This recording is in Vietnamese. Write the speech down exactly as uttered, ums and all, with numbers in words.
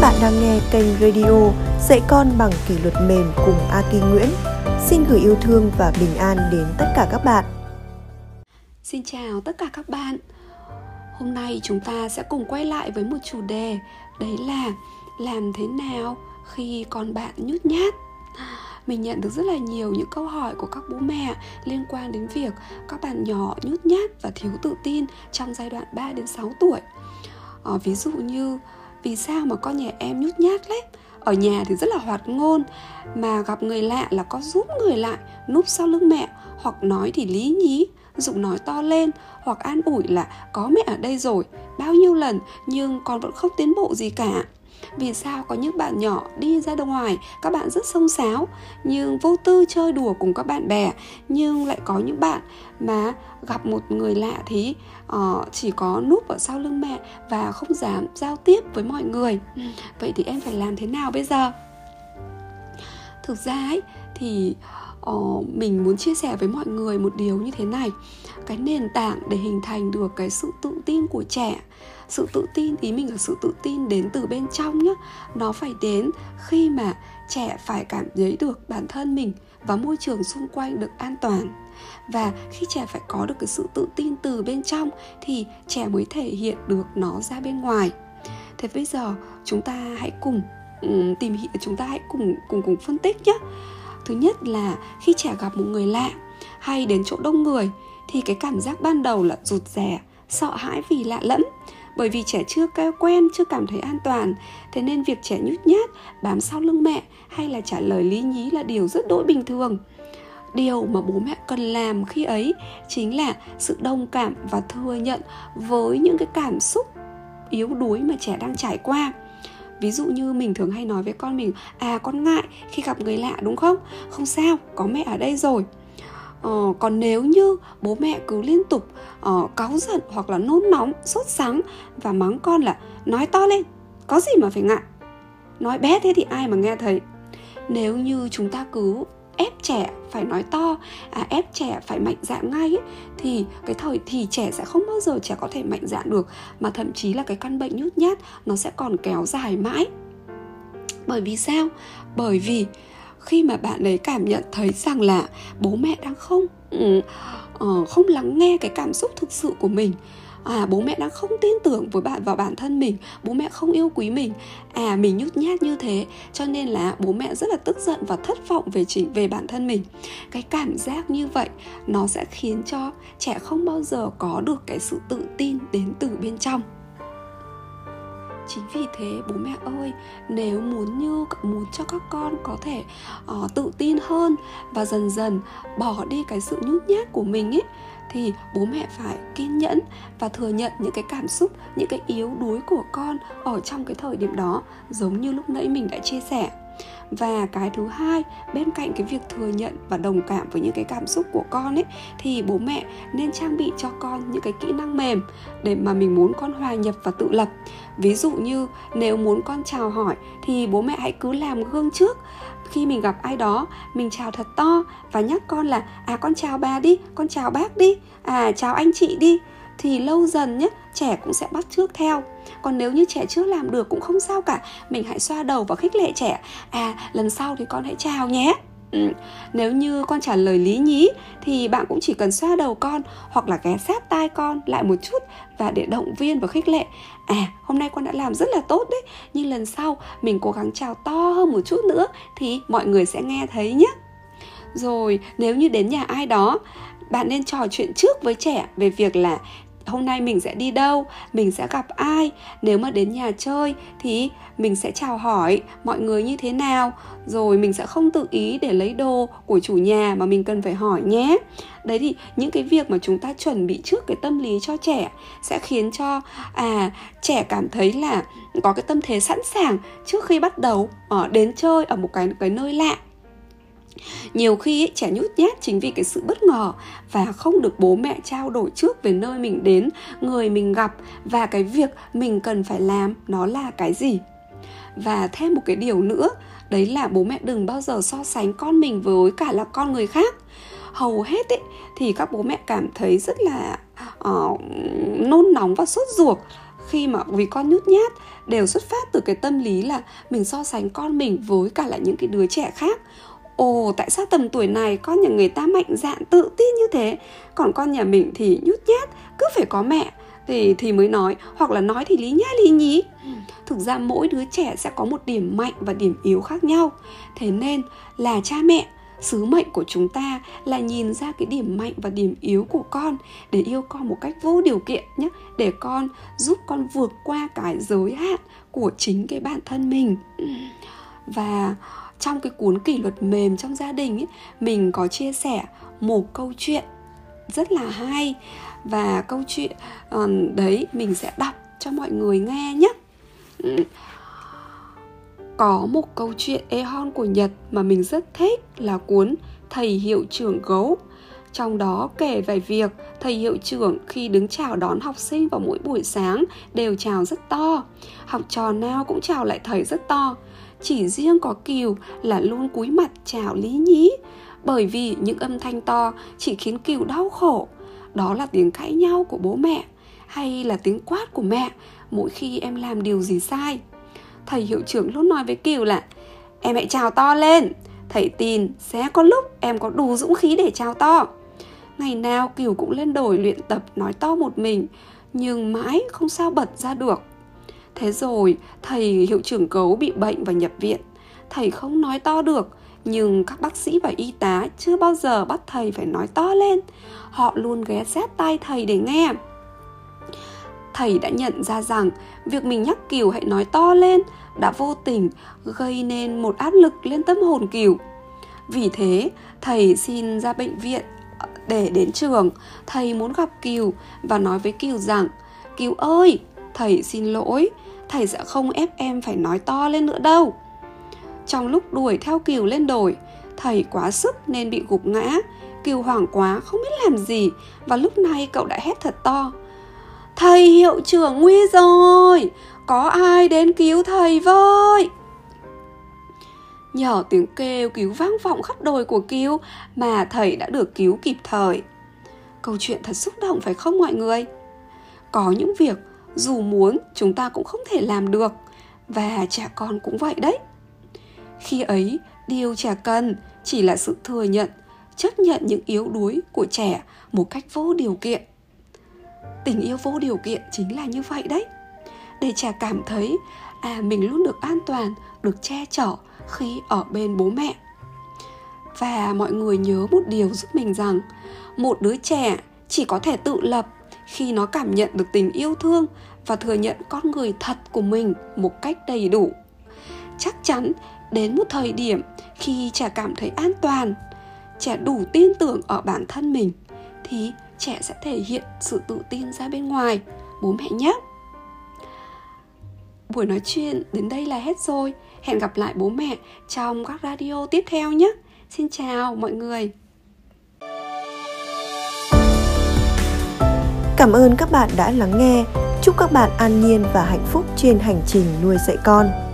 bạn đang nghe kênh radio Dạy Con Bằng Kỷ Luật Mềm cùng Aki Nguyễn. Xin gửi yêu thương và bình an đến tất cả các bạn. Xin chào tất cả các bạn. Hôm nay chúng ta sẽ cùng quay lại với một chủ đề, đấy là làm thế nào khi con bạn nhút nhát. Mình nhận được rất là nhiều những câu hỏi của các bố mẹ liên quan đến việc các bạn nhỏ nhút nhát và thiếu tự tin trong giai đoạn ba đến sáu tuổi. Ờ, ví dụ như vì sao mà con nhà em nhút nhát lắm, ở nhà thì rất là hoạt ngôn, mà gặp người lạ là con rút người lại, núp sau lưng mẹ, hoặc nói thì lý nhí, giọng nói to lên, hoặc an ủi là có mẹ ở đây rồi bao nhiêu lần nhưng con vẫn không tiến bộ gì cả. Vì sao có những bạn nhỏ đi ra ngoài, các bạn rất xông xáo nhưng vô tư chơi đùa cùng các bạn bè, nhưng lại có những bạn mà gặp một người lạ thì uh, chỉ có núp ở sau lưng mẹ và không dám giao tiếp với mọi người. Vậy thì em phải làm thế nào bây giờ? Thực ra ấy, thì uh, mình muốn chia sẻ với mọi người một điều như thế này. Cái nền tảng để hình thành được cái sự tự tin của trẻ, sự tự tin, ý mình là sự tự tin đến từ bên trong nhé, nó phải đến khi mà trẻ phải cảm thấy được bản thân mình và môi trường xung quanh được an toàn. Và khi trẻ phải có được cái sự tự tin từ bên trong thì trẻ mới thể hiện được nó ra bên ngoài. Thế bây giờ chúng ta hãy cùng tìm hiểu, chúng ta hãy cùng, cùng, cùng phân tích nhé. Thứ nhất là khi trẻ gặp một người lạ hay đến chỗ đông người thì cái cảm giác ban đầu là rụt rè, sợ hãi vì lạ lẫm. Bởi vì trẻ chưa quen, chưa cảm thấy an toàn. Thế nên việc trẻ nhút nhát, bám sau lưng mẹ hay là trả lời lý nhí là điều rất đỗi bình thường. Điều mà bố mẹ cần làm khi ấy chính là sự đồng cảm và thừa nhận với những cái cảm xúc yếu đuối mà trẻ đang trải qua. Ví dụ như mình thường hay nói với con mình, à con ngại khi gặp người lạ đúng không? Không sao, có mẹ ở đây rồi. Ờ, còn nếu như bố mẹ cứ liên tục uh, cáu giận hoặc là nôn nóng, sốt sắng và mắng con là nói to lên, có gì mà phải ngại, nói bé thế thì ai mà nghe thấy. Nếu như chúng ta cứ ép trẻ phải nói to, à, ép trẻ phải mạnh dạn ngay ấy, thì cái thời thì trẻ sẽ không bao giờ trẻ có thể mạnh dạn được, mà thậm chí là cái căn bệnh nhút nhát nó sẽ còn kéo dài mãi. Bởi vì sao? Bởi vì khi mà bạn ấy cảm nhận thấy rằng là bố mẹ đang không uh, không lắng nghe cái cảm xúc thực sự của mình, à, bố mẹ đang không tin tưởng với bạn vào bản thân mình, bố mẹ không yêu quý mình, à mình nhút nhát như thế cho nên là bố mẹ rất là tức giận và thất vọng về chính về bản thân mình. Cái cảm giác như vậy nó sẽ khiến cho trẻ không bao giờ có được cái sự tự tin đến từ bên trong. Chính vì thế bố mẹ ơi, nếu muốn như muốn cho các con có thể uh, tự tin hơn và dần dần bỏ đi cái sự nhút nhát của mình ấy, thì bố mẹ phải kiên nhẫn và thừa nhận những cái cảm xúc, những cái yếu đuối của con ở trong cái thời điểm đó, giống như lúc nãy mình đã chia sẻ. Và cái thứ hai, bên cạnh cái việc thừa nhận và đồng cảm với những cái cảm xúc của con ấy, thì bố mẹ nên trang bị cho con những cái kỹ năng mềm để mà mình muốn con hòa nhập và tự lập. Ví dụ như nếu muốn con chào hỏi thì bố mẹ hãy cứ làm gương trước. Khi mình gặp ai đó, mình chào thật to và nhắc con là à con chào bà đi, con chào bác đi, à chào anh chị đi. Thì lâu dần nhé, trẻ cũng sẽ bắt chước theo. Còn nếu như trẻ chưa làm được cũng không sao cả, mình hãy xoa đầu và khích lệ trẻ, à lần sau thì con hãy chào nhé. Ừ. Nếu như con trả lời lý nhí thì bạn cũng chỉ cần xoa đầu con hoặc là ghé sát tai con lại một chút và để động viên và khích lệ, à hôm nay con đã làm rất là tốt đấy, nhưng lần sau mình cố gắng chào to hơn một chút nữa thì mọi người sẽ nghe thấy nhé. Rồi nếu như đến nhà ai đó, bạn nên trò chuyện trước với trẻ về việc là hôm nay mình sẽ đi đâu, mình sẽ gặp ai. Nếu mà đến nhà chơi thì mình sẽ chào hỏi mọi người như thế nào. Rồi mình sẽ không tự ý để lấy đồ của chủ nhà mà mình cần phải hỏi nhé. Đấy thì những cái việc mà chúng ta chuẩn bị trước cái tâm lý cho trẻ sẽ khiến cho à trẻ cảm thấy là có cái tâm thế sẵn sàng trước khi bắt đầu ở đến chơi ở một cái, cái nơi lạ. Nhiều khi ấy, trẻ nhút nhát chính vì cái sự bất ngờ và không được bố mẹ trao đổi trước về nơi mình đến, người mình gặp và cái việc mình cần phải làm nó là cái gì. Và thêm một cái điều nữa, đấy là bố mẹ đừng bao giờ so sánh con mình với cả là con người khác. Hầu hết ấy, thì các bố mẹ cảm thấy rất là uh, nôn nóng và sốt ruột khi mà vì con nhút nhát đều xuất phát từ cái tâm lý là mình so sánh con mình với cả là những cái đứa trẻ khác. Ồ, tại sao tầm tuổi này con nhà người ta mạnh dạn tự tin như thế, còn con nhà mình thì nhút nhát, cứ phải có mẹ thì, thì mới nói, hoặc là nói thì lý nhá lý nhí. Thực ra mỗi đứa trẻ sẽ có một điểm mạnh và điểm yếu khác nhau. Thế nên là cha mẹ, sứ mệnh của chúng ta là nhìn ra cái điểm mạnh và điểm yếu của con để yêu con một cách vô điều kiện nhé, để con giúp con vượt qua cái giới hạn của chính cái bản thân mình. Và trong cái cuốn Kỷ luật mềm trong gia đình ấy, mình có chia sẻ một câu chuyện rất là hay, và câu chuyện um, đấy mình sẽ đọc cho mọi người nghe nhé. Có một câu chuyện ehon của Nhật mà mình rất thích là cuốn Thầy Hiệu Trưởng Gấu. Trong đó kể về việc thầy hiệu trưởng khi đứng chào đón học sinh vào mỗi buổi sáng đều chào rất to, học trò nào cũng chào lại thầy rất to. Chỉ riêng có Kiều là luôn cúi mặt chào lý nhí, bởi vì những âm thanh to chỉ khiến Kiều đau khổ. Đó là tiếng cãi nhau của bố mẹ, hay là tiếng quát của mẹ mỗi khi em làm điều gì sai. Thầy hiệu trưởng luôn nói với Kiều là em hãy chào to lên, thầy tin sẽ có lúc em có đủ dũng khí để chào to. Ngày nào Kiều cũng lên đồi luyện tập nói to một mình, nhưng mãi không sao bật ra được. Thế rồi thầy hiệu trưởng Gấu bị bệnh và nhập viện. Thầy không nói to được, nhưng các bác sĩ và y tá chưa bao giờ bắt thầy phải nói to lên. Họ luôn ghé sát tai thầy để nghe. Thầy đã nhận ra rằng việc mình nhắc Kiều hãy nói to lên đã vô tình gây nên một áp lực lên tâm hồn Kiều. Vì thế, thầy xin ra bệnh viện để đến trường. Thầy muốn gặp Kiều và nói với Kiều rằng: Kiều ơi, thầy xin lỗi, thầy sẽ không ép em phải nói to lên nữa đâu. Trong lúc đuổi theo Kiều lên đồi, thầy quá sức nên bị gục ngã. Kiều hoảng quá, không biết làm gì, và lúc này cậu đã hét thật to: Thầy hiệu trưởng nguy rồi, có ai đến cứu thầy với. Nhờ tiếng kêu cứu vang vọng khắp đồi của Kiều mà thầy đã được cứu kịp thời. Câu chuyện thật xúc động phải không mọi người? Có những việc dù muốn chúng ta cũng không thể làm được, và trẻ con cũng vậy đấy. Khi ấy, điều trẻ cần chỉ là sự thừa nhận, chấp nhận những yếu đuối của trẻ một cách vô điều kiện. Tình yêu vô điều kiện chính là như vậy đấy. Để trẻ cảm thấy à mình luôn được an toàn, được che chở khi ở bên bố mẹ. Và mọi người nhớ một điều giúp mình rằng, một đứa trẻ chỉ có thể tự lập khi nó cảm nhận được tình yêu thương và thừa nhận con người thật của mình một cách đầy đủ. Chắc chắn đến một thời điểm khi trẻ cảm thấy an toàn, trẻ đủ tin tưởng ở bản thân mình, thì trẻ sẽ thể hiện sự tự tin ra bên ngoài, bố mẹ nhé. Buổi nói chuyện đến đây là hết rồi. Hẹn gặp lại bố mẹ trong các radio tiếp theo nhé. Xin chào mọi người. Cảm ơn các bạn đã lắng nghe. Chúc các bạn an nhiên và hạnh phúc trên hành trình nuôi dạy con.